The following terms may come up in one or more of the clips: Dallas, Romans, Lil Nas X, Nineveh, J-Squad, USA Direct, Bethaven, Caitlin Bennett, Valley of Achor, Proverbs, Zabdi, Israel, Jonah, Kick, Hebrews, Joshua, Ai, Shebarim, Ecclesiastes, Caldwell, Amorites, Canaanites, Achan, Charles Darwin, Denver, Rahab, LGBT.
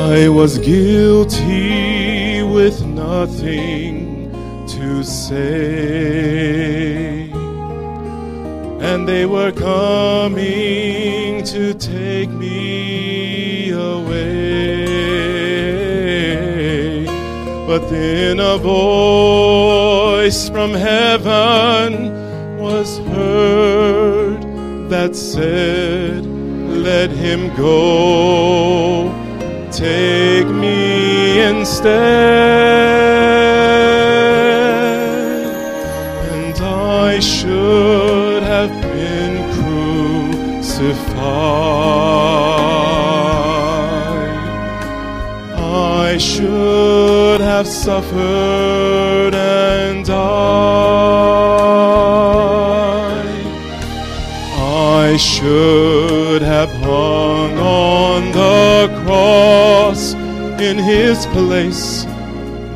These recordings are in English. I was guilty with nothing to say, and they were coming to take me away. But then a voice from heaven was heard that said, let him go, take me instead. And I should have been crucified, I should have suffered and died, I should have hung on the cross in his place.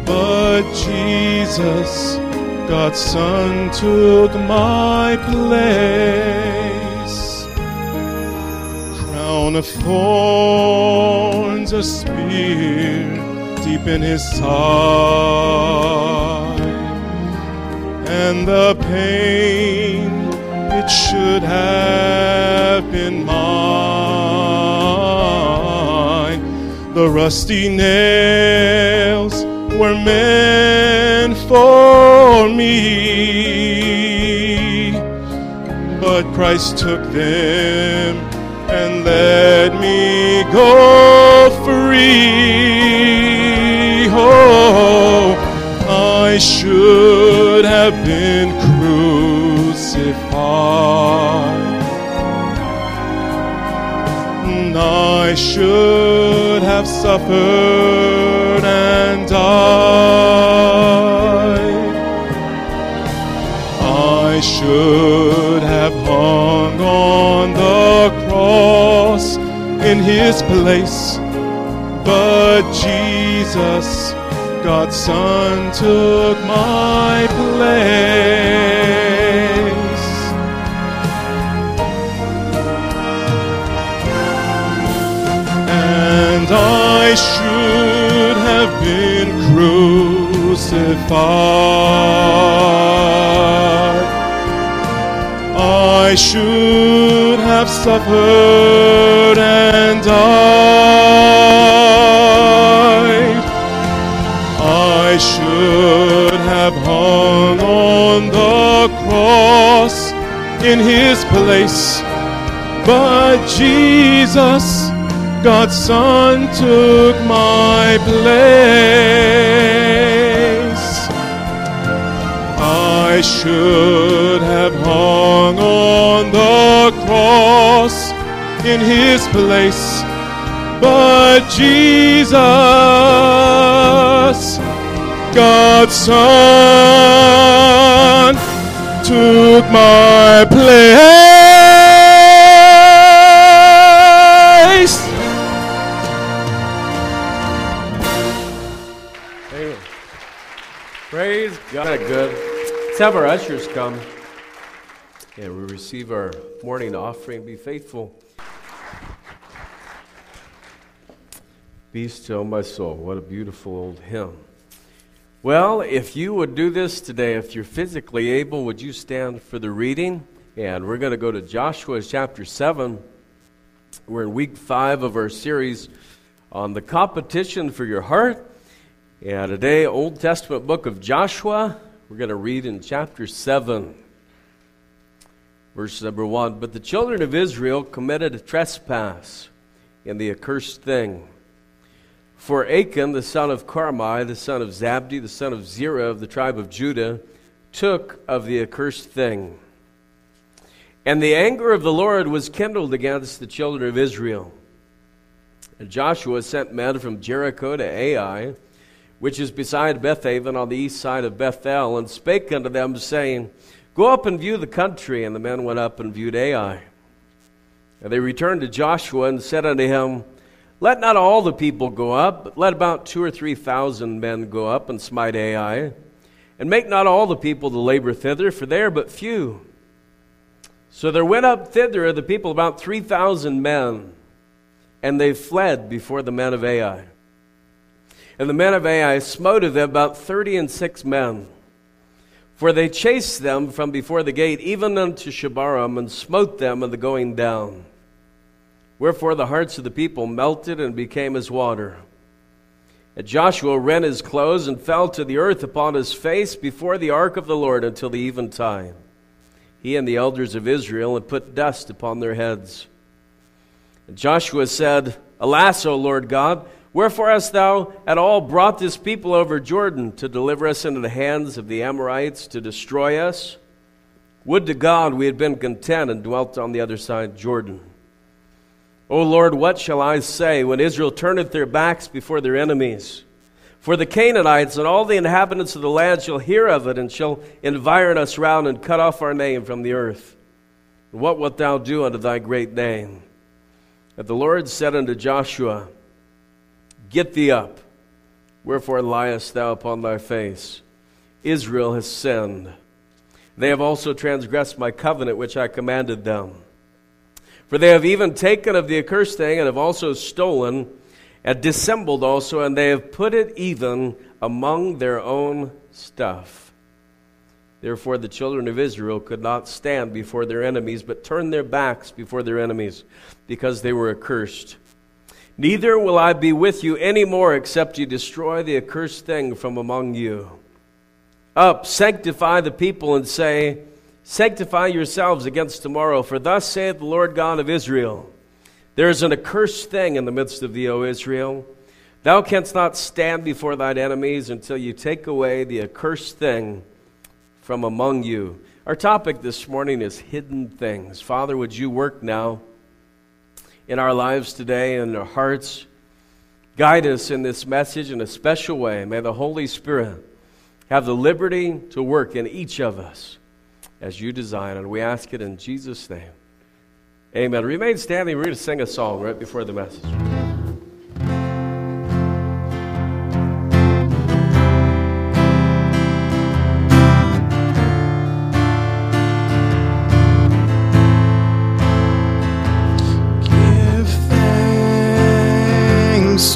But Jesus, God's Son, took my place. Crown of thorns, a spear deep in his side, and the pain it should have been mine. The rusty nails were meant for me, but Christ took them and let me go free. Oh, I should have been crucified, and I should have suffered and died. I should have hung on the cross in his place. But Jesus, God's Son, took my place. I should have been crucified, I should have suffered and died, I should have hung on the cross in his place. But Jesus, God's Son, took my place. I should have hung on the cross in his place. But Jesus, God's Son, took my place. Got it good. Let's have our ushers come and we receive our morning offering. Be faithful. Be still, my soul. What a beautiful old hymn. Well, if you would do this today, if you're physically able, would you stand for the reading? And we're going to go to Joshua chapter 7. We're in week 5 of our series on the competition for your heart. Yeah, today, Old Testament book of Joshua, we're going to read in chapter 7, verse number 1. But the children of Israel committed a trespass in the accursed thing. For Achan, the son of Carmi, the son of Zabdi, the son of Zerah of the tribe of Judah, took of the accursed thing. And the anger of the Lord was kindled against the children of Israel. And Joshua sent men from Jericho to Ai, which is beside Bethaven on the east side of Bethel, and spake unto them, saying, Go up and view the country. And the men went up and viewed Ai. And they returned to Joshua and said unto him, Let not all the people go up, but let about 2,000 or 3,000 men go up and smite Ai. And make not all the people to labor thither, for they are but few. So there went up thither of the people about 3,000 men, and they fled before the men of Ai. And the men of Ai smote of them about 36 men. For they chased them from before the gate, even unto Shebarim, and smote them in the going down. Wherefore the hearts of the people melted and became as water. And Joshua rent his clothes and fell to the earth upon his face before the ark of the Lord until the eventide. He and the elders of Israel had put dust upon their heads. And Joshua said, Alas, O Lord God, wherefore hast thou at all brought this people over Jordan to deliver us into the hands of the Amorites to destroy us? Would to God we had been content and dwelt on the other side Jordan. O Lord, what shall I say when Israel turneth their backs before their enemies? For the Canaanites and all the inhabitants of the land shall hear of it, and shall environ us round and cut off our name from the earth. And what wilt thou do unto thy great name? And the Lord said unto Joshua, Get thee up, wherefore liest thou upon thy face? Israel has sinned. They have also transgressed my covenant which I commanded them. For they have even taken of the accursed thing, and have also stolen, and dissembled also, and they have put it even among their own stuff. Therefore the children of Israel could not stand before their enemies, but turned their backs before their enemies, because they were accursed. Neither will I be with you any more, except you destroy the accursed thing from among you. Up, sanctify the people, and say, Sanctify yourselves against tomorrow, for thus saith the Lord God of Israel, There is an accursed thing in the midst of thee, O Israel. Thou canst not stand before thine enemies until you take away the accursed thing from among you. Our topic this morning is hidden things. Father, would you work now in our lives today, in our hearts. Guide us in this message in a special way. May the Holy Spirit have the liberty to work in each of us as you design. And we ask it in Jesus' name. Amen. Remain standing. We're going to sing a song right before the message.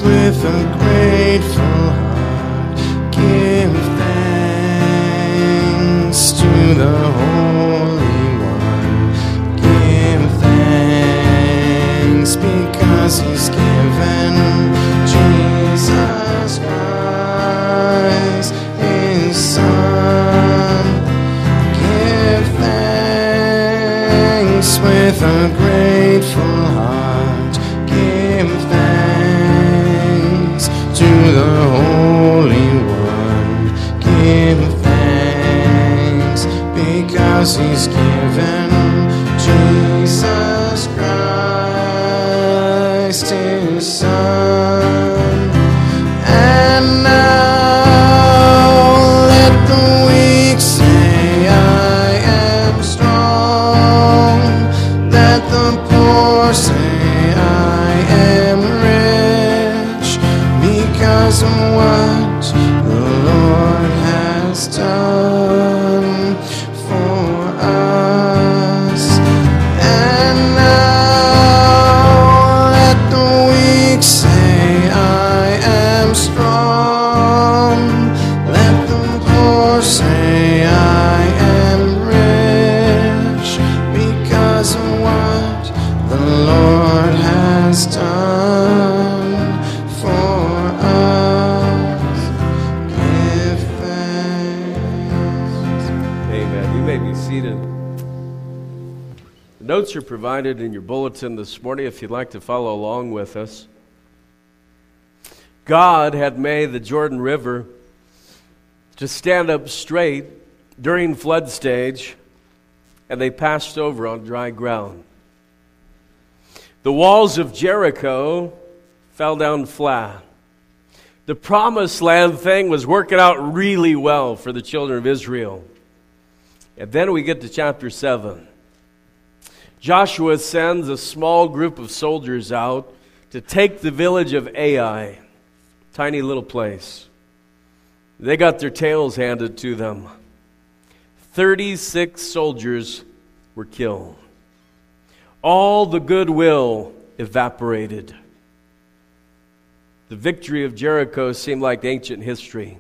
With a grateful heart, give thanks to the Holy One. Give thanks because He's given Jesus Christ, His Son. Give thanks with a grateful heart. Give thanks to the Holy One. Give thanks because He's given Jesus Christ, His Son. And now let the weak say, I am strong. Let the poor say, because of what the Lord has done for us. And now let the weak say, I am strong. Let the poor say, I am rich, because of what the Lord has done. Notes are provided in your bulletin this morning if you'd like to follow along with us. God had made the Jordan River to stand up straight during flood stage, and they passed over on dry ground. The walls of Jericho fell down flat. The promised land thing was working out really well for the children of Israel. And then we get to chapter 7. Joshua sends a small group of soldiers out to take the village of Ai, tiny little place. They got their tails handed to them. 36 soldiers were killed. All the goodwill evaporated. The victory of Jericho seemed like ancient history.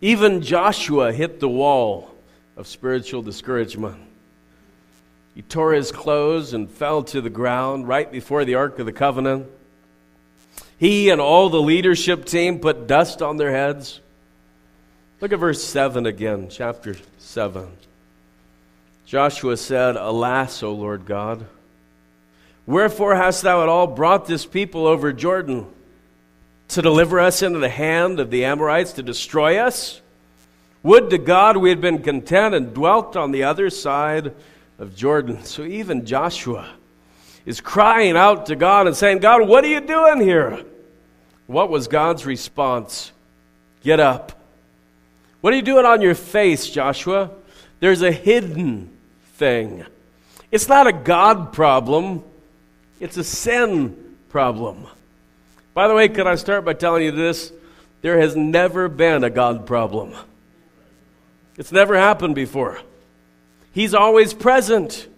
Even Joshua hit the wall of spiritual discouragement. He tore his clothes and fell to the ground right before the Ark of the Covenant. He and all the leadership team put dust on their heads. Look at verse 7 again, chapter 7. Joshua said, "Alas, O Lord God, wherefore hast thou at all brought this people over Jordan to deliver us into the hand of the Amorites to destroy us? Would to God we had been content and dwelt on the other side of Jordan." So even Joshua is crying out to God and saying, "God, what are you doing here?" What was God's response? "Get up. What are you doing on your face, Joshua?" There's a hidden thing. It's not a God problem. It's a sin problem. By the way, could I start by telling you this? There has never been a God problem. It's never happened before. He's always present.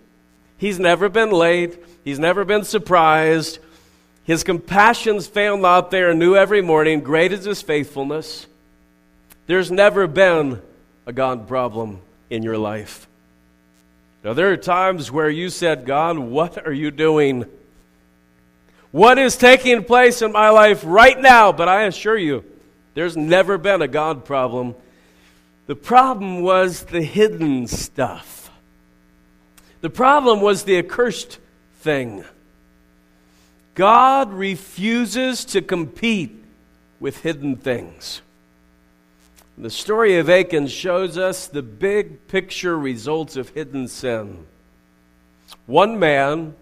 He's never been late. He's never been surprised. His compassions fail not. They are new every morning. Great is his faithfulness. There's never been a God problem in your life. Now, there are times where you said, "God, what are you doing? What is taking place in my life right now?" But I assure you, there's never been a God problem. The problem was the hidden stuff. The problem was the accursed thing. God refuses to compete with hidden things. The story of Achan shows us the big picture results of hidden sin. One man,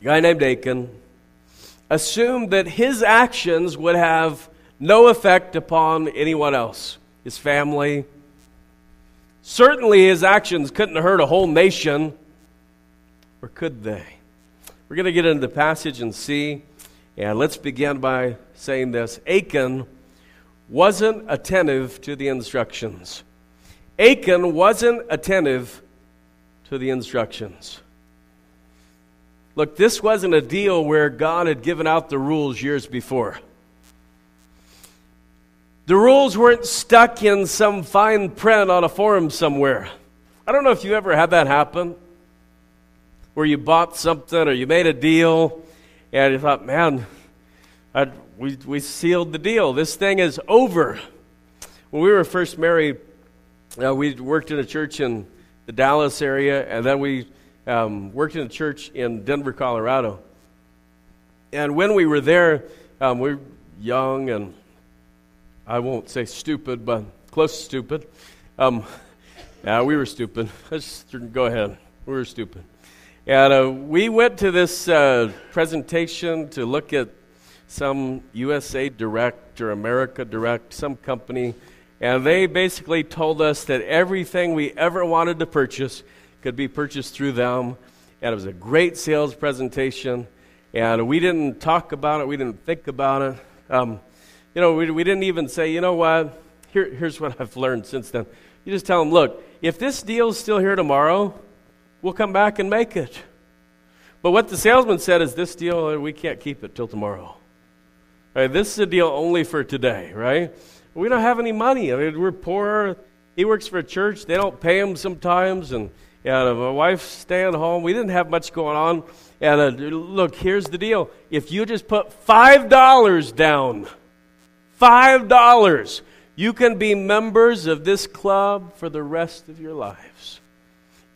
a guy named Achan, assumed that his actions would have no effect upon anyone else, his family. Certainly his actions couldn't hurt a whole nation. Or could they? We're going to get into the passage and see. And let's begin by saying this. Achan wasn't attentive to the instructions. Achan wasn't attentive to the instructions. Look, this wasn't a deal where God had given out the rules years before. The rules weren't stuck in some fine print on a forum somewhere. I don't know if you ever had that happen, where you bought something or you made a deal and you thought, "Man, we sealed the deal. This thing is over." When we were first married, we worked in a church in the Dallas area, and then we worked in a church in Denver, Colorado. And when we were there, we were young and, I won't say stupid, but close to stupid. We were stupid. Let's go ahead. We were stupid. And we went to this presentation to look at some USA Direct or America Direct, some company, and they basically told us that everything we ever wanted to purchase could be purchased through them, and it was a great sales presentation, and we didn't talk about it, we didn't think about it. We didn't even say, "You know what, here's what I've learned since then." You just tell them, "Look, if this deal's still here tomorrow, we'll come back and make it." But what the salesman said is, "This deal, we can't keep it till tomorrow. Right, this is a deal only for today, right? We don't have any money. I mean, we're poor. He works for a church. They don't pay him sometimes. And my wife's staying home. We didn't have much going on. And look, here's the deal. If you just put $5 down, $5, you can be members of this club for the rest of your lives.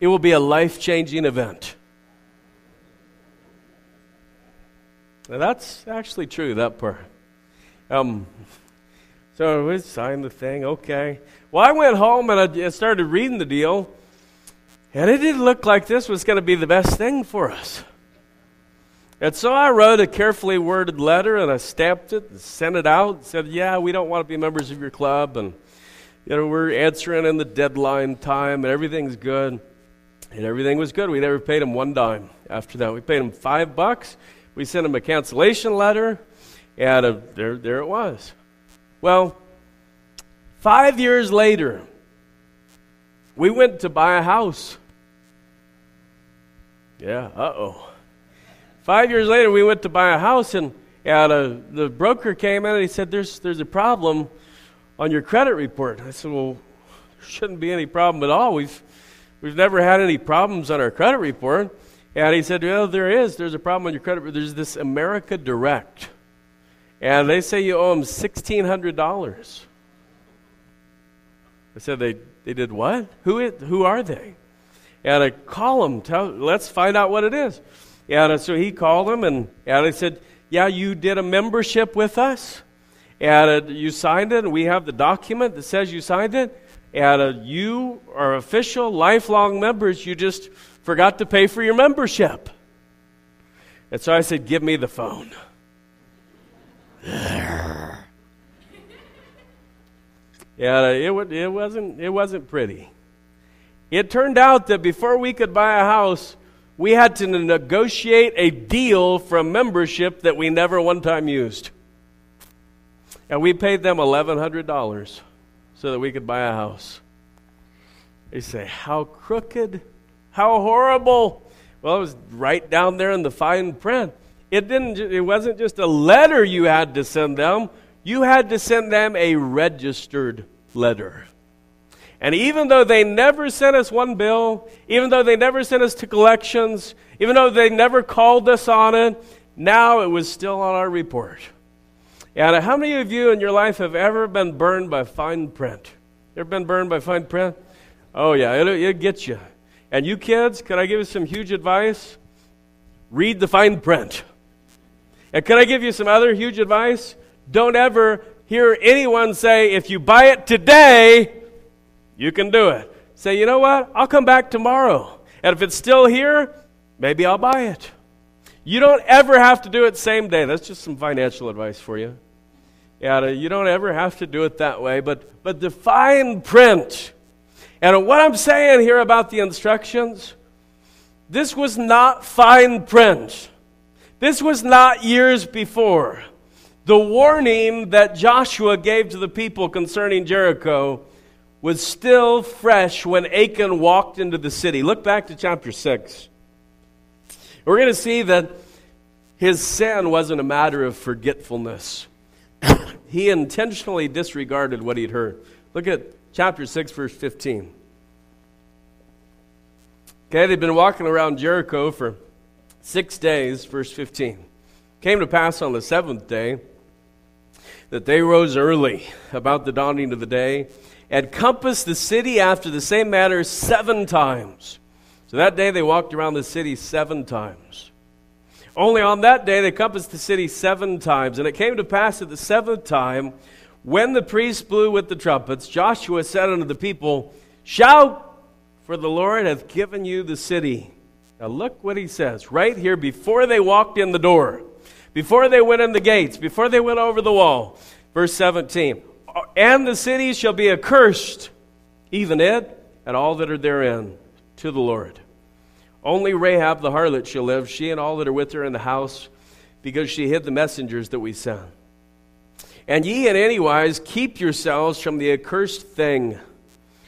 It will be a life-changing event." Now, that's actually true, that part. So we signed the thing, okay. Well, I went home and I started reading the deal, and it didn't look like this was going to be the best thing for us. And so I wrote a carefully worded letter, and I stamped it and sent it out and said, "Yeah, we don't want to be members of your club, and we're answering in the deadline time, and everything's good." And everything was good. We never paid him one dime after that. We paid him $5. We sent him a cancellation letter, and there it was. Well, 5 years later, we went to buy a house. 5 years later, we went to buy a house, and And the broker came in and he said, there's a problem on your credit report. I said, well, there shouldn't be any problem at all. We've never had any problems on our credit report. And he said, well, there is. There's a problem on your credit report. There's this America Direct. And they say you owe them $1,600. I said, they did what? Who are they? And I call them. Let's find out what it is. And so he called them, and I said, yeah, you did a membership with us. And you signed it, and we have the document that says you signed it. And you are official, lifelong members. You just forgot to pay for your membership. And so I said, give me the phone. Yeah, it wasn't pretty. It turned out that before we could buy a house, we had to negotiate a deal from membership that we never one time used. And we paid them $1,100 so that we could buy a house. They say, how crooked, how horrible. Well, it was right down there in the fine print. It wasn't just a letter you had to send them. You had to send them a registered letter. And even though they never sent us one bill, even though they never sent us to collections, even though they never called us on it, now it was still on our report. And how many of you in your life have ever been burned by fine print? Ever been burned by fine print? Oh, yeah, it gets you. And you kids, could I give you some huge advice? Read the fine print. And could I give you some other huge advice? Don't ever hear anyone say, if you buy it today, you can do it. Say, you know what? I'll come back tomorrow. And if it's still here, maybe I'll buy it. You don't ever have to do it same day. That's just some financial advice for you. Yeah, you don't ever have to do it that way, but the fine print. And what I'm saying here about the instructions, this was not fine print. This was not years before. The warning that Joshua gave to the people concerning Jericho was still fresh when Achan walked into the city. Look back to chapter 6. We're going to see that his sin wasn't a matter of forgetfulness. He intentionally disregarded what he'd heard. Look at chapter 6, verse 15. Okay, they'd been walking around Jericho for 6 days, verse 15. Came to pass on the seventh day that they rose early, about the dawning of the day, and compassed the city after the same manner 7 times. So that day they walked around the city 7 times. Only on that day they compassed the city 7 times. And it came to pass at the 7th time, when the priests blew with the trumpets, Joshua said unto the people, shout, for the Lord hath given you the city. Now look what he says right here before they walked in the door, before they went in the gates, before they went over the wall. Verse 17, and the city shall be accursed, even it and all that are therein, to the Lord. Only Rahab the harlot shall live, she and all that are with her in the house, because she hid the messengers that we sent. And ye in any wise keep yourselves from the accursed thing,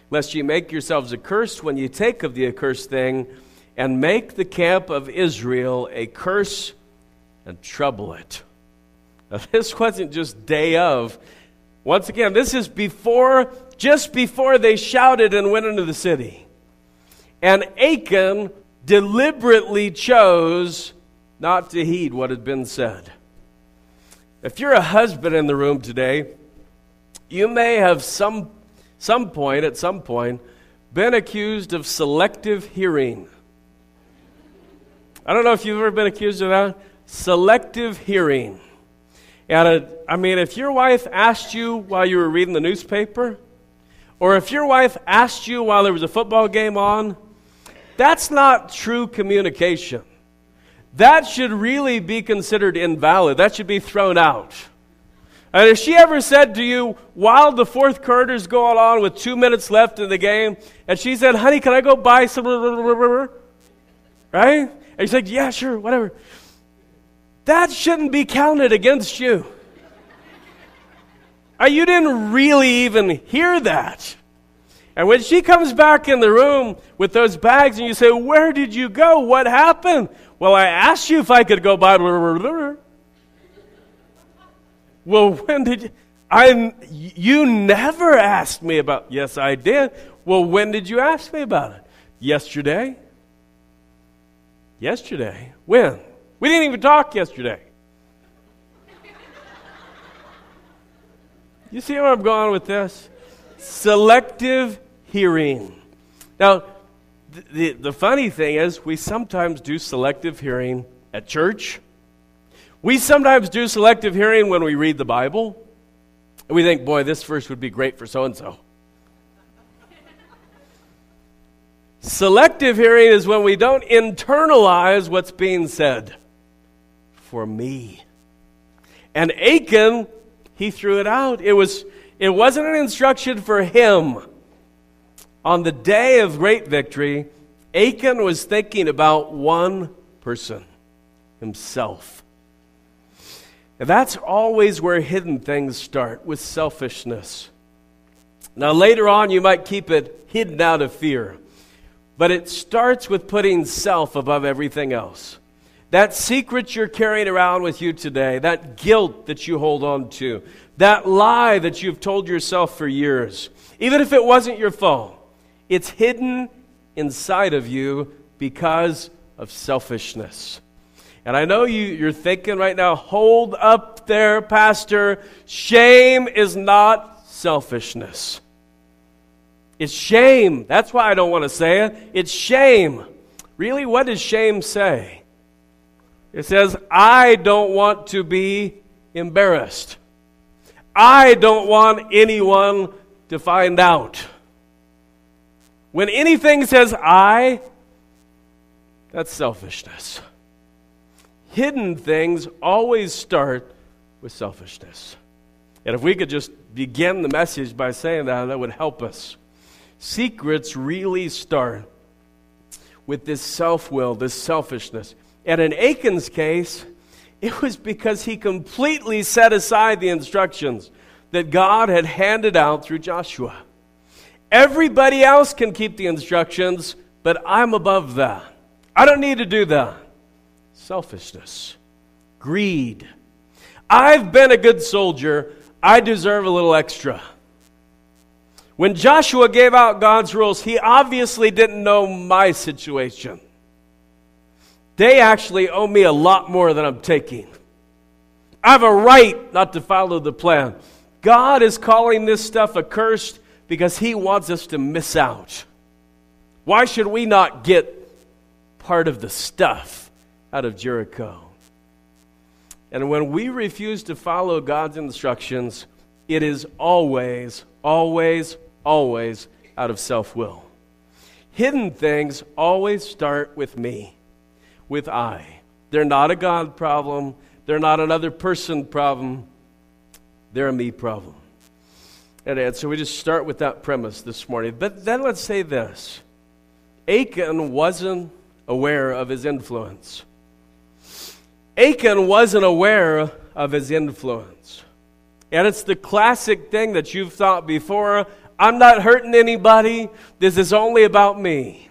lest ye make yourselves accursed when ye take of the accursed thing, and make the camp of Israel a curse and trouble it. Now, this wasn't just day of. Once again, this is before, just before they shouted and went into the city. And Achan deliberately chose not to heed what had been said. If you're a husband in the room today, you may have at some point, been accused of selective hearing. I don't know if you've ever been accused of that. Selective hearing. And if your wife asked you while you were reading the newspaper, or if your wife asked you while there was a football game on, that's not true communication. That should really be considered invalid. That should be thrown out. And if she ever said to you, while the fourth quarter's going on with 2 minutes left in the game, and she said, honey, can I go buy some, right? And you said, yeah, sure, whatever. That shouldn't be counted against you. You didn't really even hear that. And when she comes back in the room with those bags and you say, where did you go? What happened? Well, I asked you if I could go buy. Well, when did you? You never asked me about. Yes, I did. Well, when did you ask me about it? Yesterday. Yesterday? When? We didn't even talk yesterday. You see where I'm going with this? Selective hearing. Now, the funny thing is we sometimes do selective hearing at church. We sometimes do selective hearing when we read the Bible. And we think, boy, this verse would be great for so-and-so. Selective hearing is when we don't internalize what's being said. For me. And Achan, he threw it out. It wasn't an instruction for him. On the day of great victory, Achan was thinking about one person, himself. And that's always where hidden things start, with selfishness. Now later on, you might keep it hidden out of fear. But it starts with putting self above everything else. That secret you're carrying around with you today, that guilt that you hold on to, that lie that you've told yourself for years, even if it wasn't your fault, it's hidden inside of you because of selfishness. And I know you're thinking right now, hold up there, Pastor. Shame is not selfishness. It's shame. That's why I don't want to say it. It's shame. Really, what does shame say? It says, I don't want to be embarrassed. I don't want anyone to find out. When anything says I, that's selfishness. Hidden things always start with selfishness. And if we could just begin the message by saying that would help us. Secrets really start with this self-will, this selfishness. And in Achan's case, it was because he completely set aside the instructions that God had handed out through Joshua. Everybody else can keep the instructions, but I'm above that. I don't need to do that. Selfishness. Greed. I've been a good soldier. I deserve a little extra. When Joshua gave out God's rules, he obviously didn't know my situation. They actually owe me a lot more than I'm taking. I have a right not to follow the plan. God is calling this stuff accursed because he wants us to miss out. Why should we not get part of the stuff out of Jericho? And when we refuse to follow God's instructions, it is always, always, always out of self-will. Hidden things always start with me, with I. They're not a God problem. They're not another person problem. They're a me problem. And so we just start with that premise this morning. But then let's say this. Achan wasn't aware of his influence. Achan wasn't aware of his influence. And it's the classic thing that you've thought before, I'm not hurting anybody, this is only about me.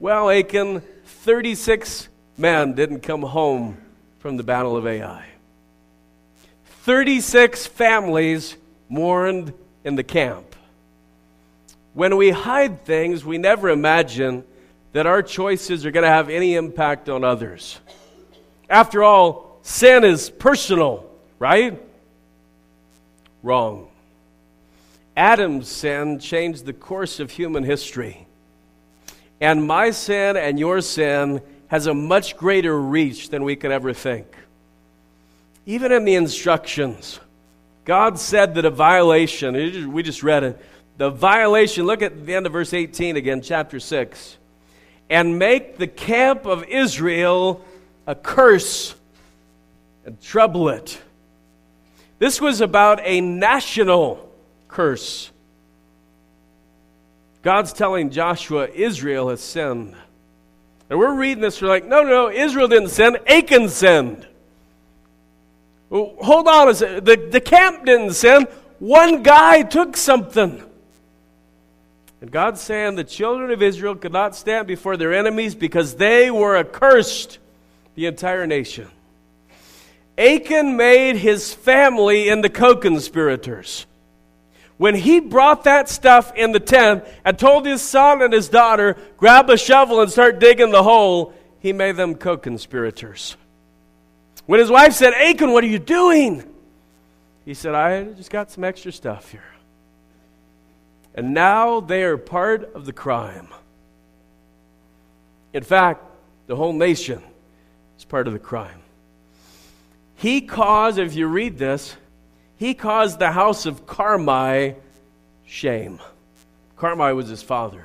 Well, Achan, 36 men didn't come home from the Battle of Ai. 36 families mourned in the camp. When we hide things, we never imagine that our choices are going to have any impact on others. After all, sin is personal, right? Wrong. Adam's sin changed the course of human history. And my sin and your sin has a much greater reach than we could ever think. Even in the instructions, God said that a violation, we just read it, the violation, look at the end of verse 18 again, chapter 6, and make the camp of Israel a curse and trouble it. This was about a national curse. God's telling Joshua, Israel has sinned. And we're reading this, we're like, no, Israel didn't sin, Achan sinned. Well, hold on a second, the camp didn't sin, one guy took something. And God's saying the children of Israel could not stand before their enemies because they were accursed, the entire nation. Achan made his family into co-conspirators. When he brought that stuff in the tent and told his son and his daughter, grab a shovel and start digging the hole, he made them co-conspirators. When his wife said, Achan, what are you doing? He said, I just got some extra stuff here. And now they are part of the crime. In fact, the whole nation is part of the crime. He caused, if you read this, he caused the house of Carmi shame. Carmi was his father.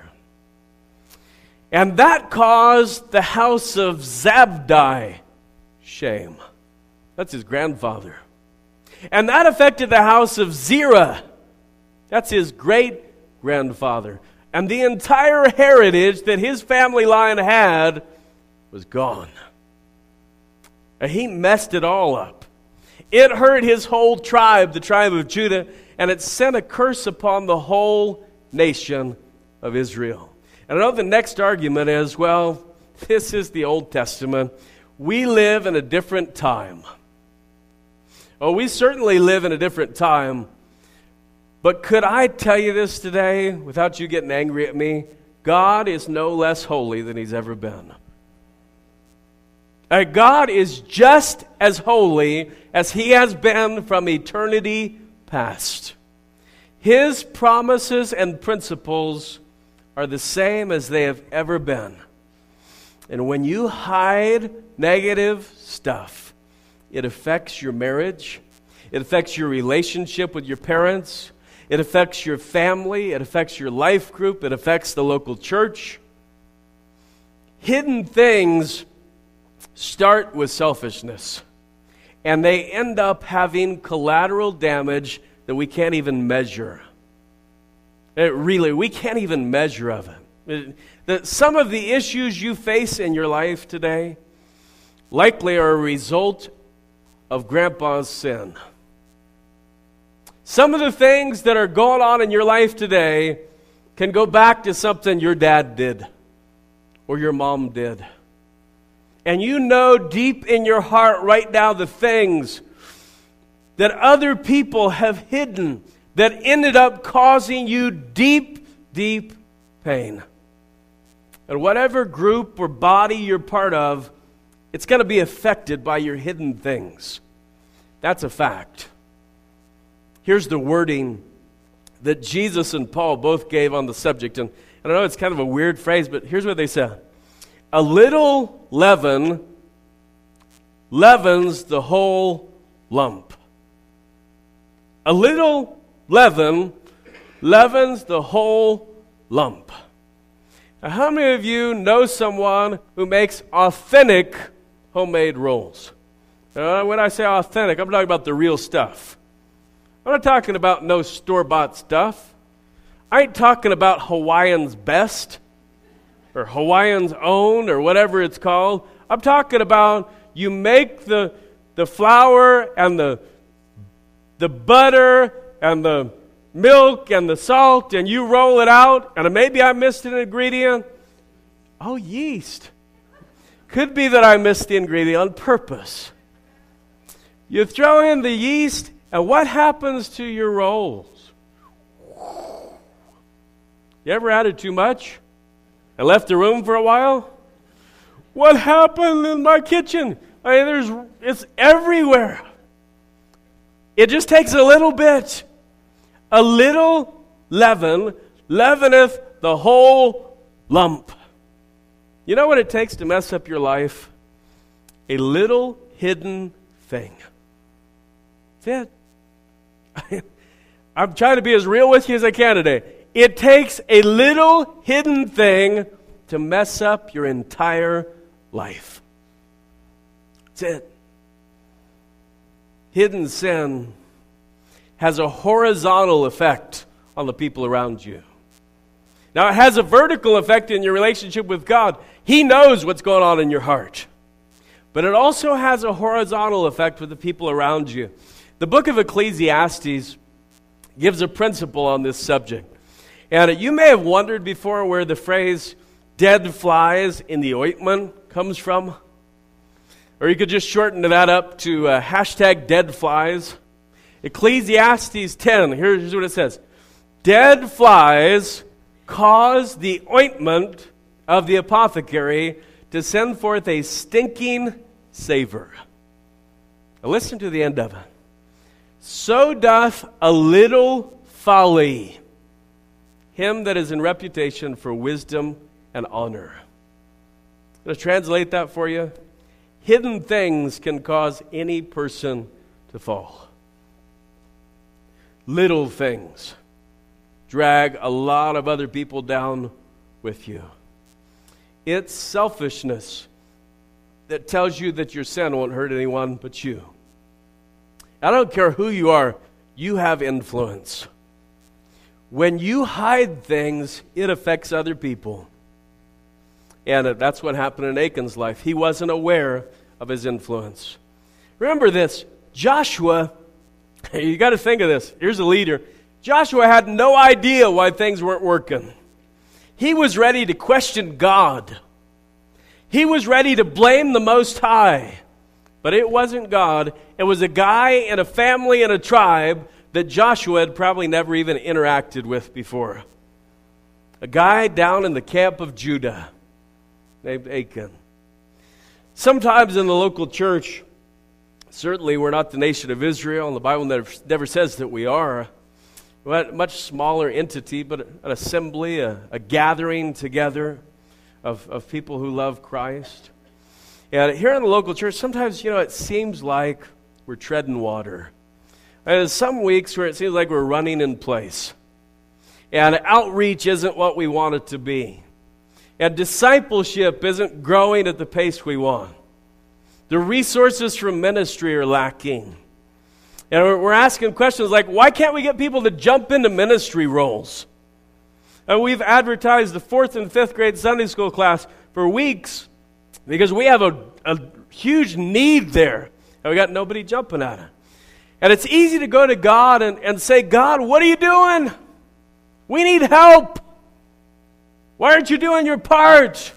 And that caused the house of Zabdi shame. That's his grandfather. And that affected the house of Zerah. That's his great-grandfather. And the entire heritage that his family line had was gone. And he messed it all up. It hurt his whole tribe, the tribe of Judah, and it sent a curse upon the whole nation of Israel. And I know the next argument is, well, this is the Old Testament. We live in a different time. Oh, we certainly live in a different time. But could I tell you this today without you getting angry at me? God is no less holy than he's ever been. God is just as holy as he has been from eternity past. His promises and principles are the same as they have ever been. And when you hide negative stuff, it affects your marriage. It affects your relationship with your parents. It affects your family. It affects your life group. It affects the local church. Hidden things start with selfishness, and they end up having collateral damage that we can't even measure. We can't even measure of it. Some of the issues you face in your life today likely are a result of grandpa's sin. Some of the things that are going on in your life today can go back to something your dad did or your mom did. And you know deep in your heart right now the things that other people have hidden that ended up causing you deep, deep pain. And whatever group or body you're part of, it's going to be affected by your hidden things. That's a fact. Here's the wording that Jesus and Paul both gave on the subject. And I know it's kind of a weird phrase, but here's what they said. A little leaven leavens the whole lump. A little leaven leavens the whole lump. Now, how many of you know someone who makes authentic homemade rolls? When I say authentic, I'm talking about the real stuff. I'm not talking about no store-bought stuff. I ain't talking about Hawaiian's Best or Hawaiian's Own, or whatever it's called. I'm talking about you make the flour and the butter and the milk and the salt, and you roll it out, and maybe I missed an ingredient. Oh, yeast. Could be that I missed the ingredient on purpose. You throw in the yeast, and what happens to your rolls? You ever added too much and left the room for a while? What happened in my kitchen? It's everywhere. It just takes a little bit. A little leaven leaveneth the whole lump. You know what it takes to mess up your life? A little hidden thing. That's it. I'm trying to be as real with you as I can today. It takes a little hidden thing to mess up your entire life. That's it. Hidden sin has a horizontal effect on the people around you. Now, it has a vertical effect in your relationship with God. He knows what's going on in your heart. But it also has a horizontal effect with the people around you. The book of Ecclesiastes gives a principle on this subject. And you may have wondered before where the phrase, dead flies in the ointment, comes from. Or you could just shorten that up to hashtag dead flies. Ecclesiastes 10, here's what it says. Dead flies cause the ointment of the apothecary to send forth a stinking savor. Now listen to the end of it. So doth a little folly him that is in reputation for wisdom and honor. I'm going to translate that for you. Hidden things can cause any person to fall. Little things drag a lot of other people down with you. It's selfishness that tells you that your sin won't hurt anyone but you. I don't care who you are, you have influence. When you hide things, it affects other people. And that's what happened in Achan's life. He wasn't aware of his influence. Remember this, Joshua, you got to think of this. Here's a leader. Joshua had no idea why things weren't working. He was ready to question God. He was ready to blame the Most High. But it wasn't God. It was a guy and a family and a tribe that Joshua had probably never even interacted with before. A guy down in the camp of Judah named Achan. Sometimes in the local church, certainly we're not the nation of Israel, and the Bible never says that we are. We're a much smaller entity, but an assembly, a gathering together of people who love Christ. And here in the local church, sometimes, it seems like we're treading water. And there's some weeks where it seems like we're running in place. And outreach isn't what we want it to be. And discipleship isn't growing at the pace we want. The resources from ministry are lacking. And we're asking questions like, why can't we get people to jump into ministry roles? And we've advertised the 4th and 5th grade Sunday school class for weeks because we have a huge need there. And we got nobody jumping at it. And it's easy to go to God and say, God, what are you doing? We need help. Why aren't you doing your part?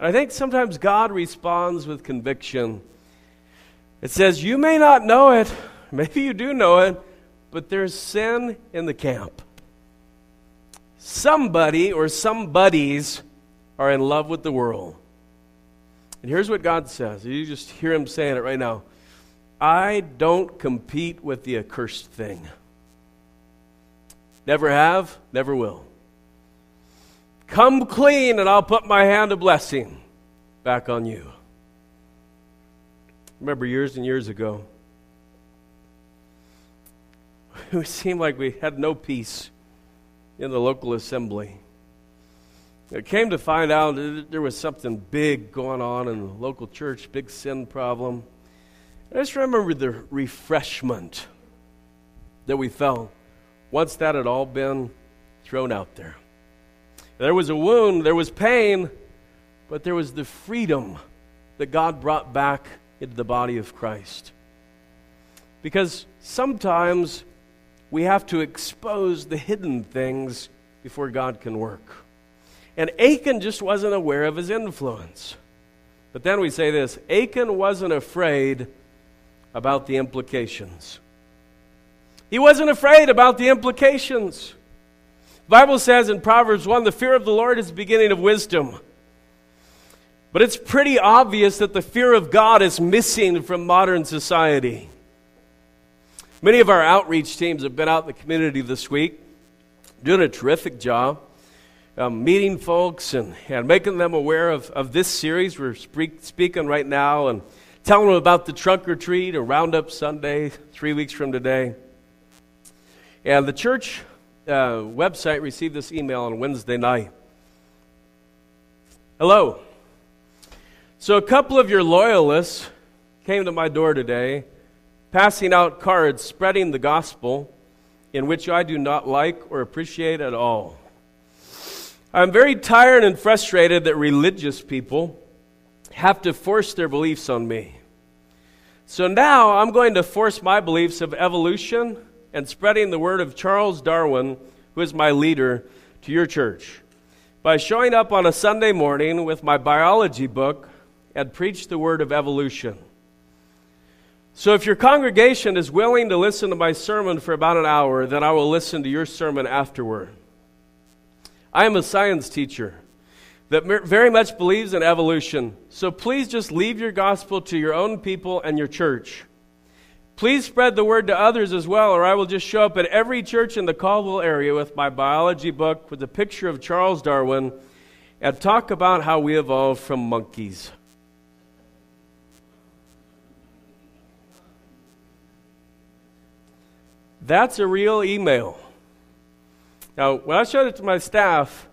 And I think sometimes God responds with conviction. It says, you may not know it, maybe you do know it, but there's sin in the camp. Somebody or somebodies are in love with the world. And here's what God says. You just hear him saying it right now. I don't compete with the accursed thing. Never have, never will. Come clean and I'll put my hand of blessing back on you. Remember years and years ago, it seemed like we had no peace in the local assembly. It came to find out that there was something big going on in the local church, big sin problem. I just remember the refreshment that we felt once that had all been thrown out there. There was a wound, there was pain, but there was the freedom that God brought back into the body of Christ. Because sometimes we have to expose the hidden things before God can work. And Achan just wasn't aware of his influence. But then we say this, Achan wasn't afraid about the implications. He wasn't afraid about the implications. The Bible says in Proverbs 1, the fear of the Lord is the beginning of wisdom. But it's pretty obvious that the fear of God is missing from modern society. Many of our outreach teams have been out in the community this week, doing a terrific job, meeting folks and making them aware of this series we're speaking right now and telling them about the trunk or treat or Roundup Sunday 3 weeks from today. And the church website received this email on Wednesday night. Hello. So a couple of your loyalists came to my door today, passing out cards, spreading the gospel, in which I do not like or appreciate at all. I'm very tired and frustrated that religious people have to force their beliefs on me. So now I'm going to force my beliefs of evolution and spreading the word of Charles Darwin, who is my leader, to your church, by showing up on a Sunday morning with my biology book and preach the word of evolution. So if your congregation is willing to listen to my sermon for about an hour, then I will listen to your sermon afterward. I am a science teacher that very much believes in evolution. So please just leave your gospel to your own people and your church. Please spread the word to others as well, or I will just show up at every church in the Caldwell area with my biology book with a picture of Charles Darwin and talk about how we evolved from monkeys. That's a real email. Now, when I showed it to my staff,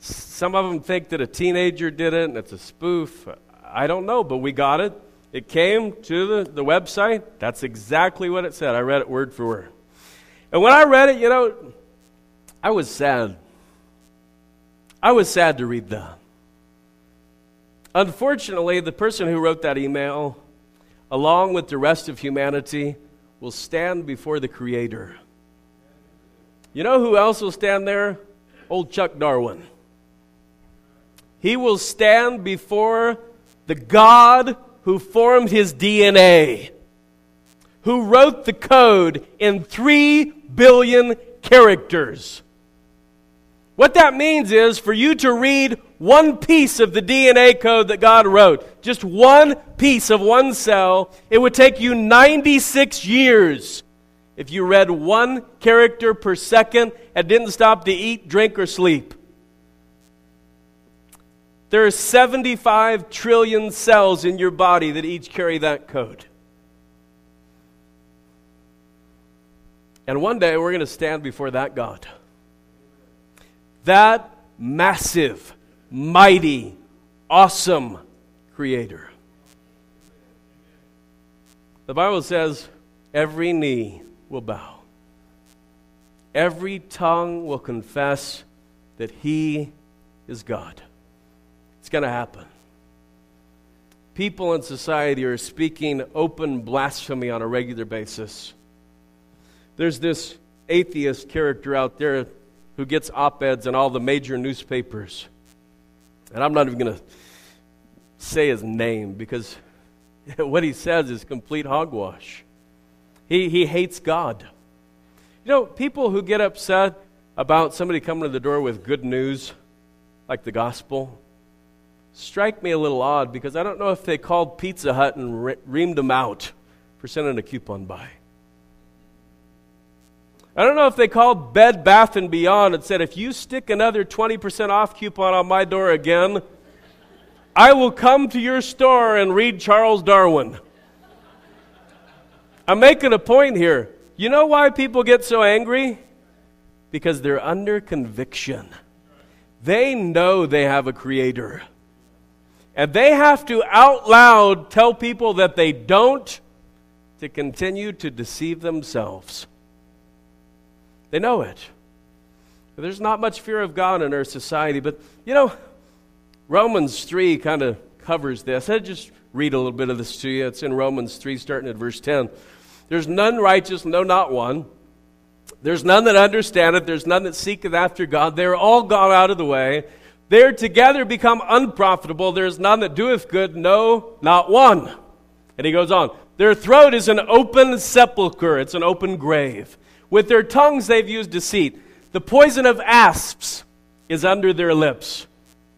some of them think that a teenager did it and it's a spoof. I don't know, but we got it. It came to the website. That's exactly what it said. I read it word for word. And when I read it, you know, I was sad. I was sad to read that. Unfortunately, the person who wrote that email, along with the rest of humanity, will stand before the Creator. You know who else will stand there? Old Chuck Darwin. He will stand before the God who formed his DNA, who wrote the code in 3 billion characters. What that means is for you to read one piece of the DNA code that God wrote, just one piece of one cell, it would take you 96 years if you read one character per second and didn't stop to eat, drink, or sleep. There are 75 trillion cells in your body that each carry that code. And one day we're going to stand before that God. That massive, mighty, awesome Creator. The Bible says, every knee will bow. Every tongue will confess that He is God. It's going to happen. People in society are speaking open blasphemy on a regular basis. There's this atheist character out there who gets op-eds in all the major newspapers. And I'm not even going to say his name because what he says is complete hogwash. He hates God. You know, people who get upset about somebody coming to the door with good news, like the gospel, strike me a little odd because I don't know if they called Pizza Hut and reamed them out for sending a coupon by. I don't know if they called Bed Bath & Beyond and said, if you stick another 20% off coupon on my door again, I will come to your store and read Charles Darwin. I'm making a point here. You know why people get so angry? Because they're under conviction. They know they have a Creator. And they have to out loud tell people that they don't to continue to deceive themselves. They know it. There's not much fear of God in our society, but, you know, Romans 3 kind of covers this. I'll just read a little bit of this to you. It's in Romans 3, starting at verse 10. There's none righteous, no, not one. There's none that understandeth. There's none that seeketh after God. They are all gone out of the way. They are together become unprofitable. There is none that doeth good, no, not one. And he goes on. Their throat is an open sepulchre. It's an open grave. With their tongues they've used deceit. The poison of asps is under their lips,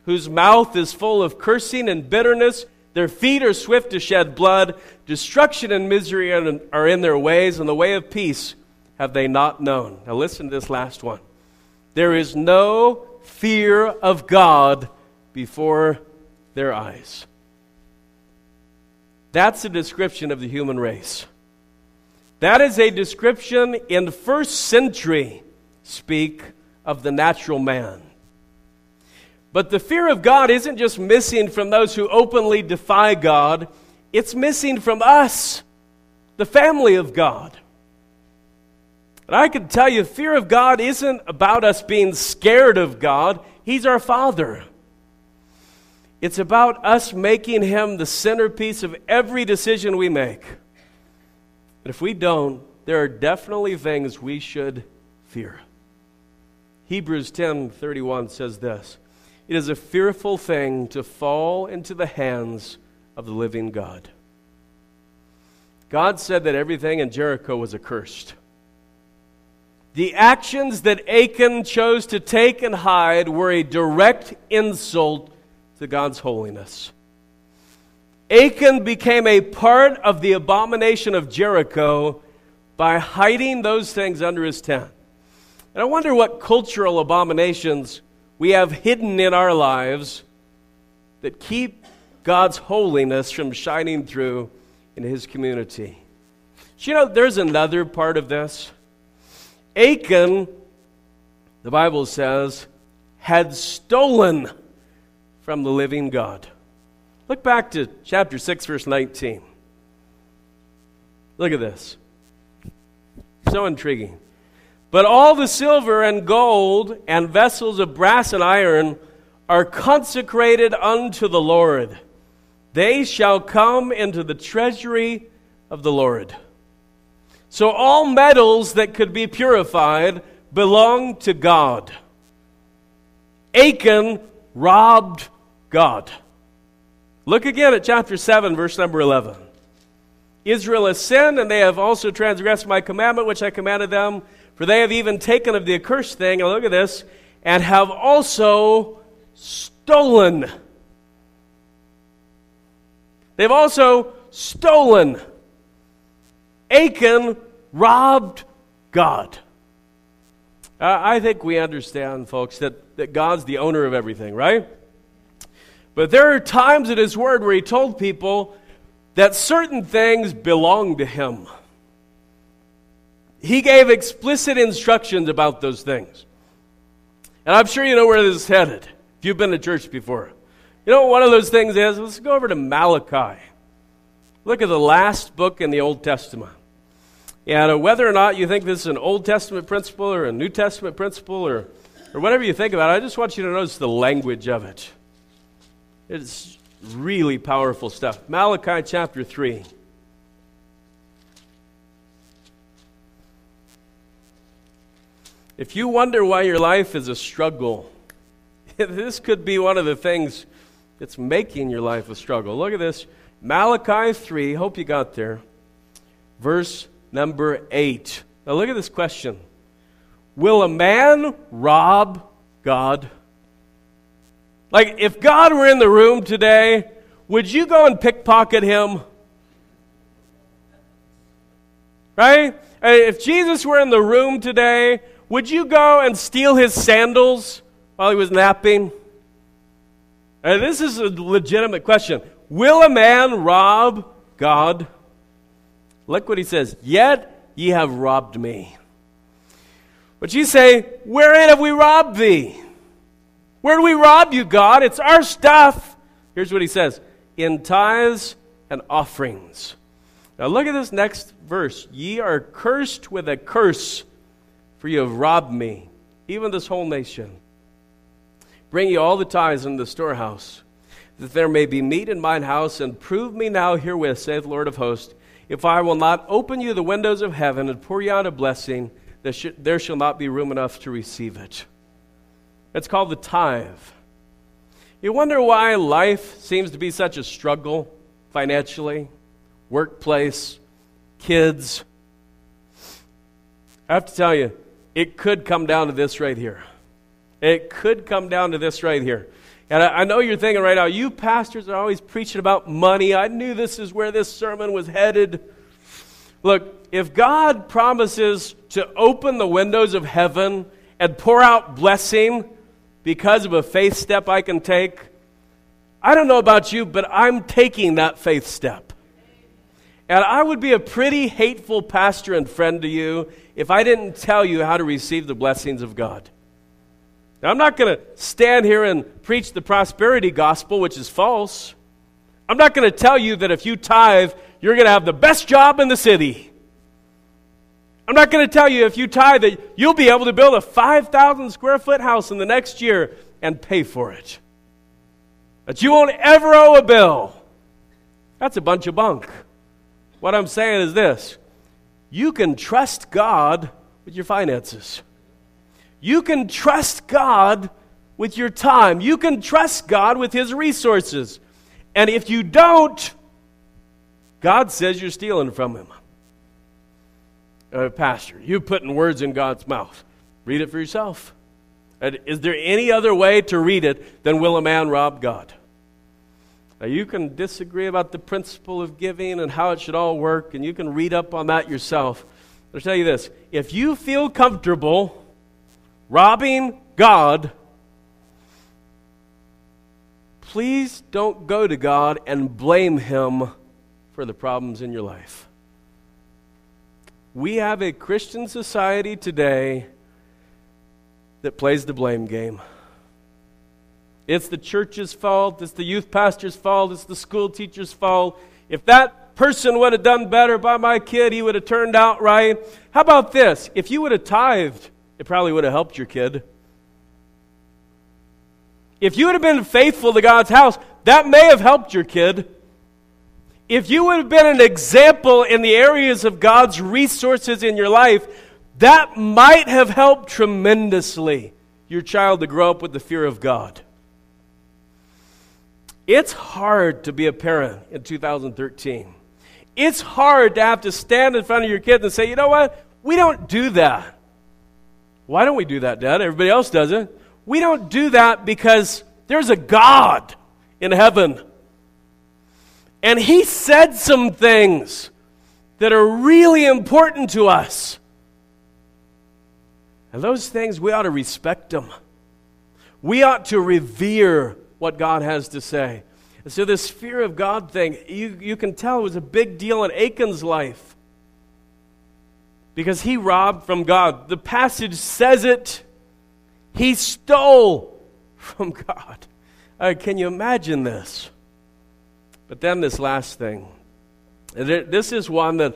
whose mouth is full of cursing and bitterness. Their feet are swift to shed blood. Destruction and misery are in their ways, and the way of peace have they not known. Now listen to this last one. There is no fear of God before their eyes. That's a description of the human race. That is a description in first century speak of the natural man. But the fear of God isn't just missing from those who openly defy God. It's missing from us, the family of God. And I can tell you, fear of God isn't about us being scared of God. He's our Father. It's about us making Him the centerpiece of every decision we make. But if we don't, there are definitely things we should fear. Hebrews 10:31 says this, It is a fearful thing to fall into the hands of the living God. God said that everything in Jericho was accursed. The actions that Achan chose to take and hide were a direct insult to God's holiness. Achan became a part of the abomination of Jericho by hiding those things under his tent. And I wonder what cultural abominations we have hidden in our lives that keep God's holiness from shining through in His community. But you know, there's another part of this. Achan, the Bible says, had stolen from the living God. Look back to chapter 6, verse 19. Look at this. So intriguing. But all the silver and gold and vessels of brass and iron are consecrated unto the Lord. They shall come into the treasury of the Lord. So all metals that could be purified belong to God. Achan robbed God. Look again at chapter 7, verse number 11. Israel has sinned, and they have also transgressed my commandment, which I commanded them. For they have even taken of the accursed thing, and look at this, and have also stolen. They've also stolen. Achan robbed God. I think we understand, folks, that God's the owner of everything, right? But there are times in His Word where He told people that certain things belong to Him. He gave explicit instructions about those things. And I'm sure you know where this is headed if you've been to church before. You know what one of those things is? Let's go over to Malachi. Look at the last book in the Old Testament. And whether or not you think this is an Old Testament principle or a New Testament principle or whatever you think about it, I just want you to notice the language of it. It's really powerful stuff. Malachi chapter 3. If you wonder why your life is a struggle, this could be one of the things that's making your life a struggle. Look at this. Malachi 3, hope you got there, verse number 8. Now look at this question. Will a man rob God? Like, if God were in the room today, would you go and pickpocket Him? Right? If Jesus were in the room today, would you go and steal His sandals while He was napping? And this is a legitimate question. Will a man rob God? Look what He says. Yet ye have robbed me. But you say, wherein have we robbed thee? Where do we rob you, God? It's our stuff. Here's what He says. In tithes and offerings. Now look at this next verse. Ye are cursed with a curse, for you have robbed me, even this whole nation. Bring ye all the tithes into the storehouse, that there may be meat in mine house, and prove me now herewith, saith the Lord of hosts, if I will not open you the windows of heaven and pour you out a blessing, there shall not be room enough to receive it. It's called the tithe. You wonder why life seems to be such a struggle financially, workplace, kids. I have to tell you, it could come down to this right here. It could come down to this right here. And I know you're thinking right now, you pastors are always preaching about money. I knew this is where this sermon was headed. Look, if God promises to open the windows of heaven and pour out blessing because of a faith step I can take, I don't know about you, but I'm taking that faith step. And I would be a pretty hateful pastor and friend to you if I didn't tell you how to receive the blessings of God. Now, I'm not going to stand here and preach the prosperity gospel, which is false. I'm not going to tell you that if you tithe, you're going to have the best job in the city. I'm not going to tell you if you tithe that you'll be able to build a 5,000 square foot house in the next year and pay for it. That you won't ever owe a bill. That's a bunch of bunk. What I'm saying is this. You can trust God with your finances. You can trust God with your time. You can trust God with his resources. And if you don't, God says you're stealing from him. Pastor, you're putting words in God's mouth. Read it for yourself. And is there any other way to read it than will a man rob God? Now, you can disagree about the principle of giving and how it should all work, and you can read up on that yourself. I'll tell you this. If you feel comfortable robbing God, please don't go to God and blame him for the problems in your life. We have a Christian society today that plays the blame game. It's the church's fault. It's the youth pastor's fault. It's the school teacher's fault. If that person would have done better by my kid, he would have turned out right. How about this? If you would have tithed, it probably would have helped your kid. If you would have been faithful to God's house, that may have helped your kid. If you would have been an example in the areas of God's resources in your life, that might have helped tremendously your child to grow up with the fear of God. It's hard to be a parent in 2013. It's hard to have to stand in front of your kids and say, you know what? We don't do that. Why don't we do that, Dad? Everybody else does it. We don't do that because there's a God in heaven. And he said some things that are really important to us. And those things, we ought to respect them. We ought to revere what God has to say. And so this fear of God thing, you can tell it was a big deal in Achan's life. Because he robbed from God. The passage says it. He stole from God. Can you imagine this? But then this last thing. This is one that...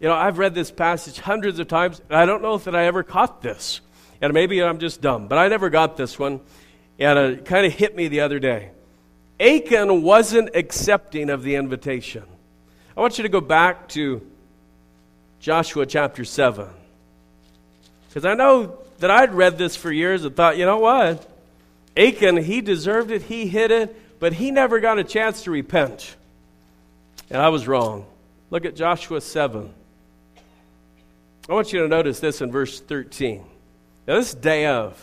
You know, I've read this passage hundreds of times, and I don't know that I ever caught this. And maybe I'm just dumb, but I never got this one. And it kind of hit me the other day. Achan wasn't accepting of the invitation. I want you to go back to Joshua chapter 7. Because I know that I'd read this for years and thought, you know what? Achan, he deserved it, he hid it, but he never got a chance to repent. And I was wrong. Look at Joshua 7. I want you to notice this in verse 13. Now this is day of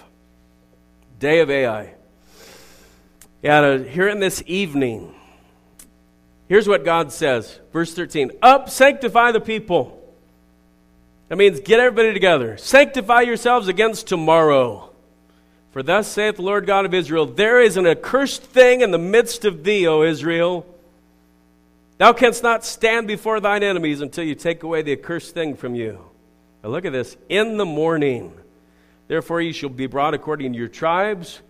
Ai. And here in this evening, here's what God says. Verse 13, up, sanctify the people. That means get everybody together. Sanctify yourselves against tomorrow. For thus saith the Lord God of Israel, there is an accursed thing in the midst of thee, O Israel. Thou canst not stand before thine enemies until you take away the accursed thing from you. Now look at this. In the morning, therefore ye shall be brought according to your tribes.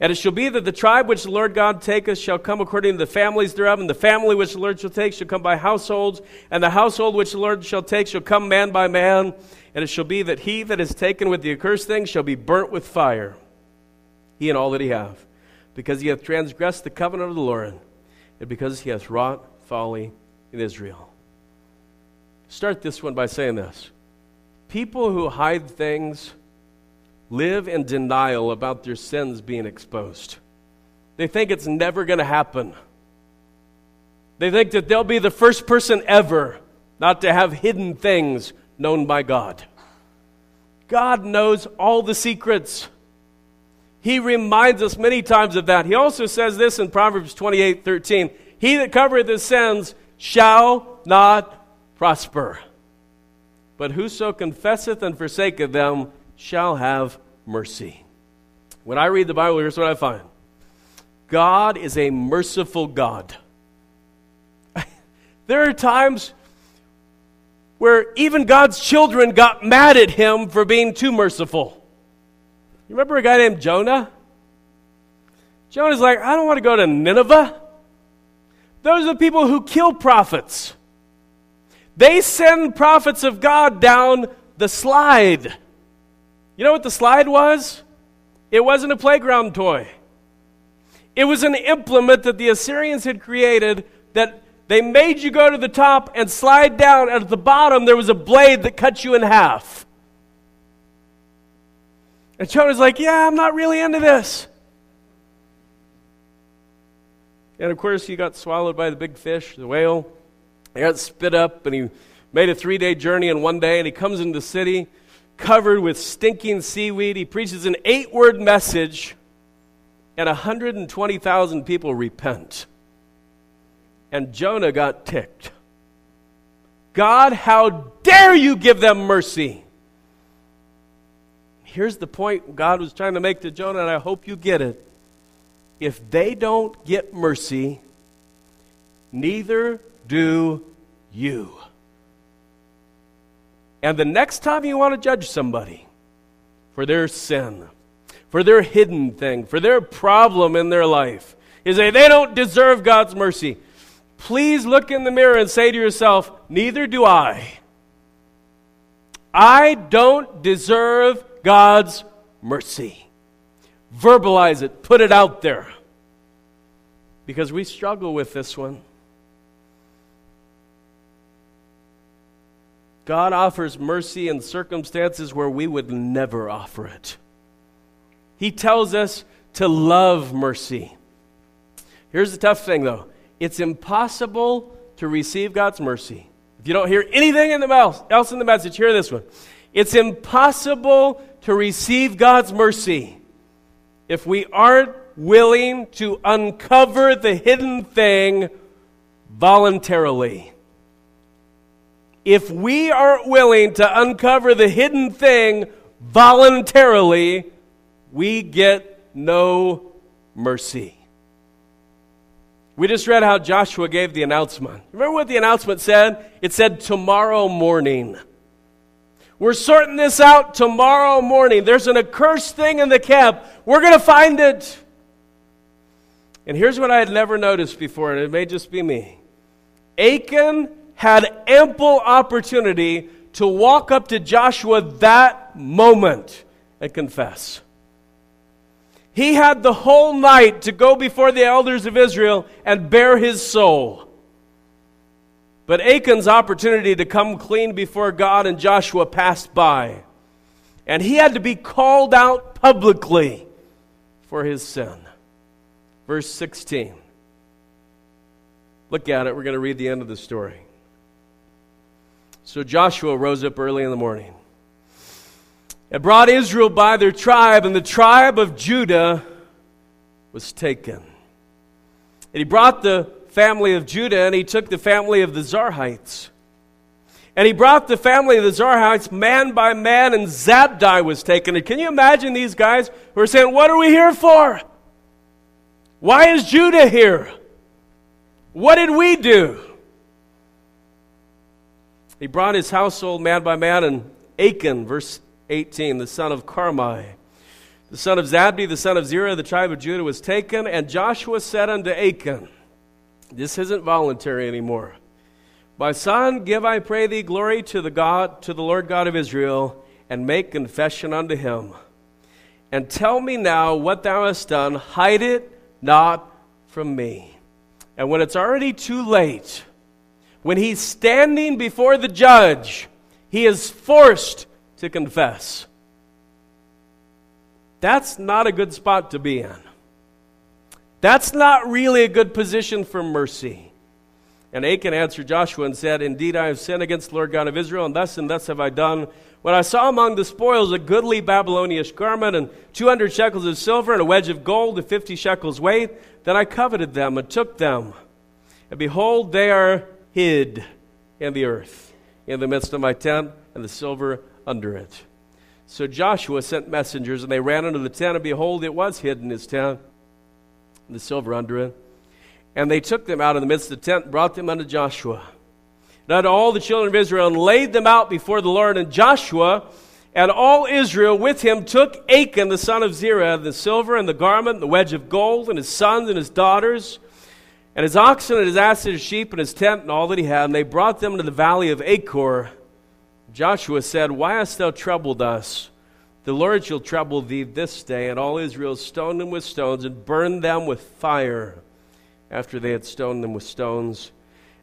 And it shall be that the tribe which the Lord God taketh shall come according to the families thereof. And the family which the Lord shall take shall come by households. And the household which the Lord shall take shall come man by man. And it shall be that he that is taken with the accursed thing shall be burnt with fire, he and all that he hath, because he hath transgressed the covenant of the Lord, and because he hath wrought folly in Israel. Start this one by saying this. People who hide things live in denial about their sins being exposed. They think it's never going to happen. They think that they'll be the first person ever not to have hidden things known by God. God knows all the secrets. He reminds us many times of that. He also says this in Proverbs 28:13. He that covereth his sins shall not prosper. But whoso confesseth and forsaketh them shall have mercy. When I read the Bible, here's what I find. God is a merciful God. There are times where even God's children got mad at him for being too merciful. You remember a guy named Jonah? Jonah's like, I don't want to go to Nineveh. Those are the people who kill prophets. They send prophets of God down the slide. You know what the slide was? It wasn't a playground toy. It was an implement that the Assyrians had created that they made you go to the top and slide down, and at the bottom there was a blade that cut you in half. And Jonah's like, yeah, I'm not really into this. And of course, he got swallowed by the big fish, the whale. He got spit up, and he made a 3-day journey in one day, and he comes into the city covered with stinking seaweed. He preaches an 8-word message, and 120,000 people repent. And Jonah got ticked. God, how dare you give them mercy? Here's the point God was trying to make to Jonah, and I hope you get it. If they don't get mercy, neither do you. And the next time you want to judge somebody for their sin, for their hidden thing, for their problem in their life, is that they don't deserve God's mercy. Please look in the mirror and say to yourself, neither do I. I don't deserve God's mercy. Verbalize it. Put it out there. Because we struggle with this one. God offers mercy in circumstances where we would never offer it. He tells us to love mercy. Here's the tough thing, though. It's impossible to receive God's mercy. If you don't hear anything else in the message, hear this one. It's impossible to receive God's mercy if we aren't willing to uncover the hidden thing voluntarily. If we aren't willing to uncover the hidden thing voluntarily, we get no mercy. We just read how Joshua gave the announcement. Remember what the announcement said? It said, tomorrow morning. We're sorting this out tomorrow morning. There's an accursed thing in the camp. We're going to find it. And here's what I had never noticed before, and it may just be me. Achan had ample opportunity to walk up to Joshua that moment and confess. He had the whole night to go before the elders of Israel and bare his soul. But Achan's opportunity to come clean before God and Joshua passed by. And he had to be called out publicly for his sin. Verse 16. Look at it. We're going to read the end of the story. So Joshua rose up early in the morning and brought Israel by their tribe, and the tribe of Judah was taken. And he brought the family of Judah, and he took the family of the Zerahites. And he brought the family of the Zerahites man by man, and Zabdi was taken. And can you imagine these guys who are saying, what are we here for? Why is Judah here? What did we do? He brought his household man by man, and Achan, verse 18, the son of Carmi, the son of Zabdi, the son of Zerah, the tribe of Judah, was taken. And Joshua said unto Achan, this isn't voluntary anymore. My son, give, I pray thee, glory to the God, to the Lord God of Israel, and make confession unto him. And tell me now what thou hast done. Hide it not from me. And when it's already too late, when he's standing before the judge, he is forced to confess. That's not a good spot to be in. That's not really a good position for mercy. And Achan answered Joshua and said, indeed, I have sinned against the Lord God of Israel, and thus have I done. When I saw among the spoils a goodly Babylonian garment, and 200 shekels of silver, and a wedge of gold of 50 shekels weight, then I coveted them and took them. And behold, they are hid in the earth, in the midst of my tent, and the silver under it. So Joshua sent messengers, and they ran into the tent, and behold, it was hidden in his tent, and the silver under it. And they took them out of the midst of the tent, and brought them unto Joshua, and unto all the children of Israel, and laid them out before the Lord. And Joshua and all Israel with him took Achan the son of Zerah, the silver, and the garment, and the wedge of gold, and his sons and his daughters, and his oxen, and his asses, and his sheep, and his tent, and all that he had. And they brought them to the Valley of Achor. Joshua said, why hast thou troubled us? The Lord shall trouble thee this day. And all Israel stoned them with stones, and burned them with fire, after they had stoned them with stones.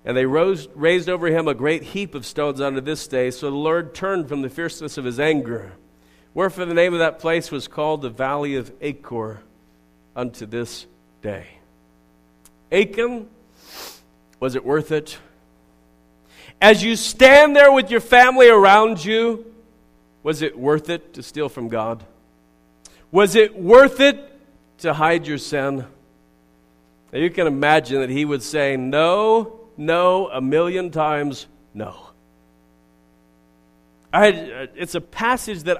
And they raised over him a great heap of stones unto this day. So the Lord turned from the fierceness of his anger. Wherefore the name of that place was called the Valley of Achor unto this day. Achan, was it worth it? As you stand there with your family around you, was it worth it to steal from God? Was it worth it to hide your sin? Now you can imagine that he would say, no, no, a million times no. It's a passage that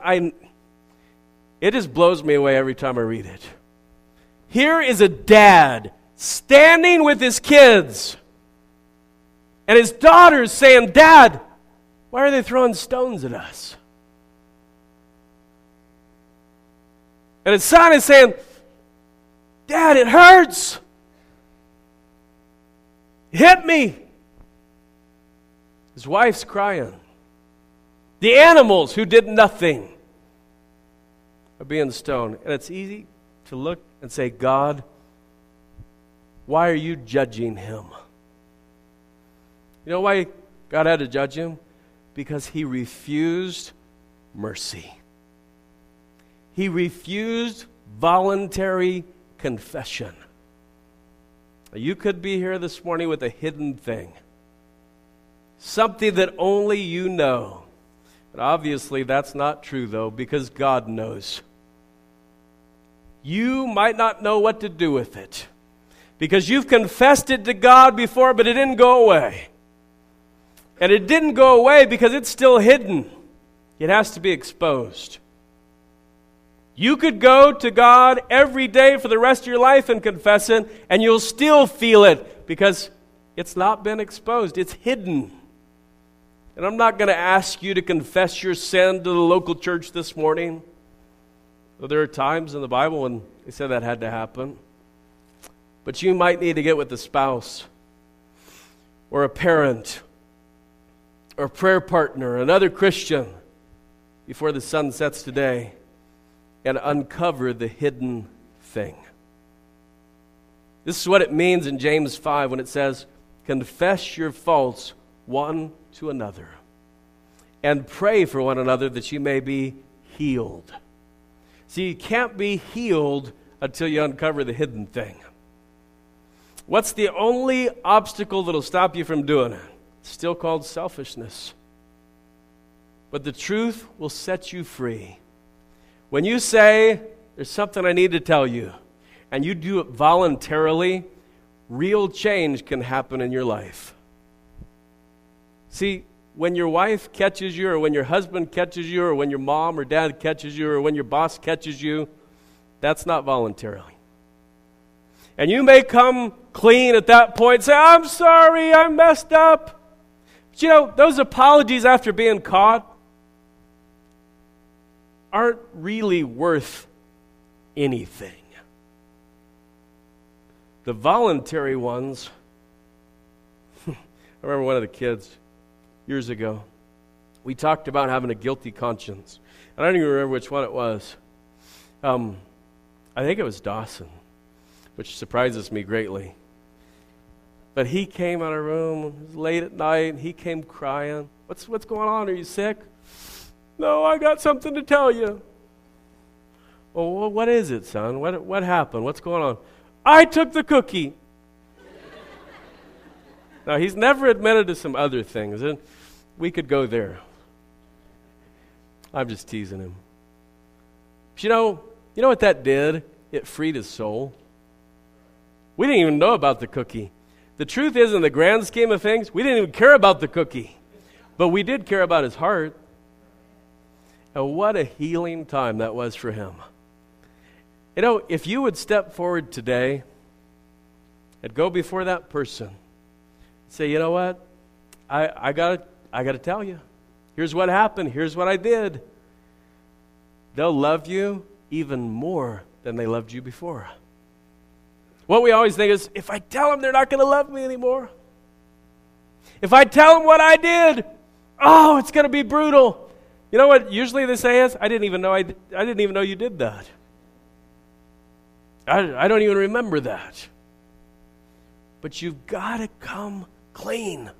it just blows me away every time I read it. Here is a dad standing with his kids and his daughters saying, Dad, why are they throwing stones at us? And his son is saying, Dad, it hurts. Hit me. His wife's crying. The animals who did nothing are being stoned. And it's easy to look and say, God, why are you judging him? You know why God had to judge him? Because he refused mercy. He refused voluntary confession. You could be here this morning with a hidden thing, something that only you know. But obviously that's not true, though, because God knows. You might not know what to do with it because you've confessed it to God before, but it didn't go away. And it didn't go away because it's still hidden. It has to be exposed. You could go to God every day for the rest of your life and confess it, and you'll still feel it because it's not been exposed. It's hidden. And I'm not going to ask you to confess your sin to the local church this morning. Well, there are times in the Bible when they said that had to happen. But you might need to get with a spouse or a parent or a prayer partner, another Christian, before the sun sets today, and uncover the hidden thing. This is what it means in James 5 when it says, confess your faults one to another and pray for one another that you may be healed. See, you can't be healed until you uncover the hidden thing. What's the only obstacle that'll stop you from doing it? It's still called selfishness. But the truth will set you free. When you say, there's something I need to tell you, and you do it voluntarily, real change can happen in your life. See, when your wife catches you, or when your husband catches you, or when your mom or dad catches you, or when your boss catches you, that's not voluntarily. And you may come clean at that point, say, I'm sorry, I messed up. But you know, those apologies after being caught aren't really worth anything. The voluntary ones, I remember one of the kids years ago, we talked about having a guilty conscience. And I don't even remember which one it was. I think it was Dawson, which surprises me greatly. But he came out of room, it was late at night, and he came crying. What's going on? Are you sick? No, I got something to tell you. Oh, what is it, son? What happened? What's going on? I took the cookie. Now, he's never admitted to some other things, and we could go there. I'm just teasing him. But you know what that did? It freed his soul. We didn't even know about the cookie. The truth is, in the grand scheme of things, we didn't even care about the cookie. But we did care about his heart. And what a healing time that was for him. You know, if you would step forward today and go before that person and say, you know what, I gotta tell you. Here's what happened. Here's what I did. They'll love you even more than they loved you before. What we always think is, if I tell them, they're not going to love me anymore. If I tell them what I did, oh, it's going to be brutal. You know what usually they say is, I didn't even know you did that. I don't even remember that. But you've got to come clean.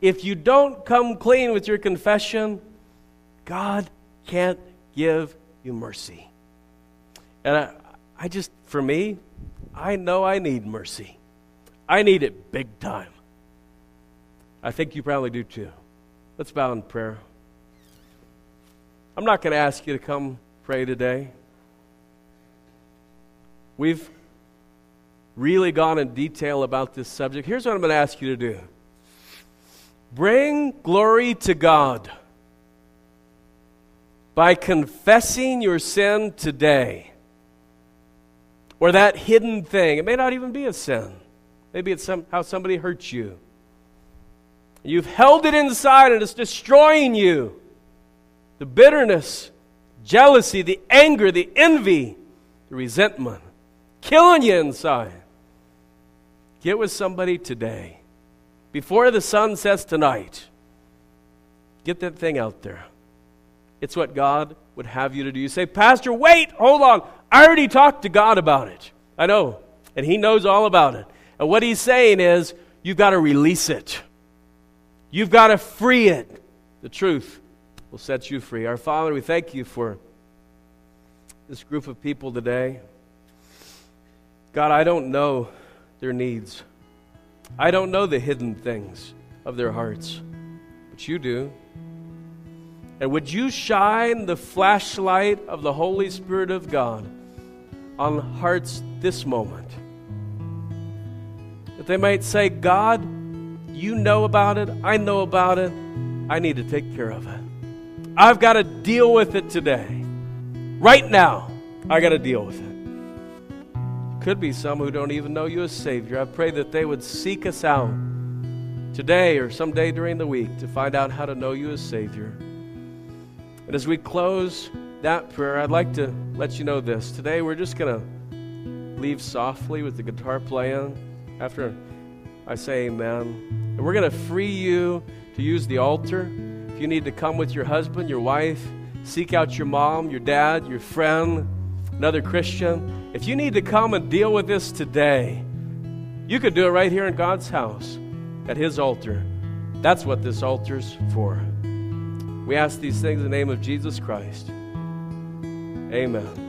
If you don't come clean with your confession, God can't give you mercy. And I just, for me, I know I need mercy. I need it big time. I think you probably do too. Let's bow in prayer. I'm not going to ask you to come pray today. We've really gone in detail about this subject. Here's what I'm going to ask you to do. Bring glory to God by confessing your sin today, or that hidden thing. It may not even be a sin. Maybe it's how somebody hurts you. You've held it inside and it's destroying you. The bitterness, jealousy, the anger, the envy, the resentment, killing you inside. Get with somebody today. Before the sun sets tonight, get that thing out there. It's what God would have you to do. You say, Pastor, wait, hold on. I already talked to God about it. I know, and He knows all about it. And what He's saying is, you've got to release it. You've got to free it. The truth will set you free. Our Father, we thank you for this group of people today. God, I don't know their needs. I don't know the hidden things of their hearts, but you do. And would you shine the flashlight of the Holy Spirit of God on hearts this moment? That they might say, God, you know about it. I know about it. I need to take care of it. I've got to deal with it today. Right now, I got to deal with it. Could be some who don't even know you as Savior. I pray that they would seek us out today or someday during the week to find out how to know you as Savior. And as we close that prayer, I'd like to let you know this. Today we're just going to leave softly with the guitar playing after I say amen. And we're going to free you to use the altar. If you need to come with your husband, your wife, seek out your mom, your dad, your friend, another Christian. If you need to come and deal with this today, you could do it right here in God's house at His altar. That's what this altar's for. We ask these things in the name of Jesus Christ. Amen.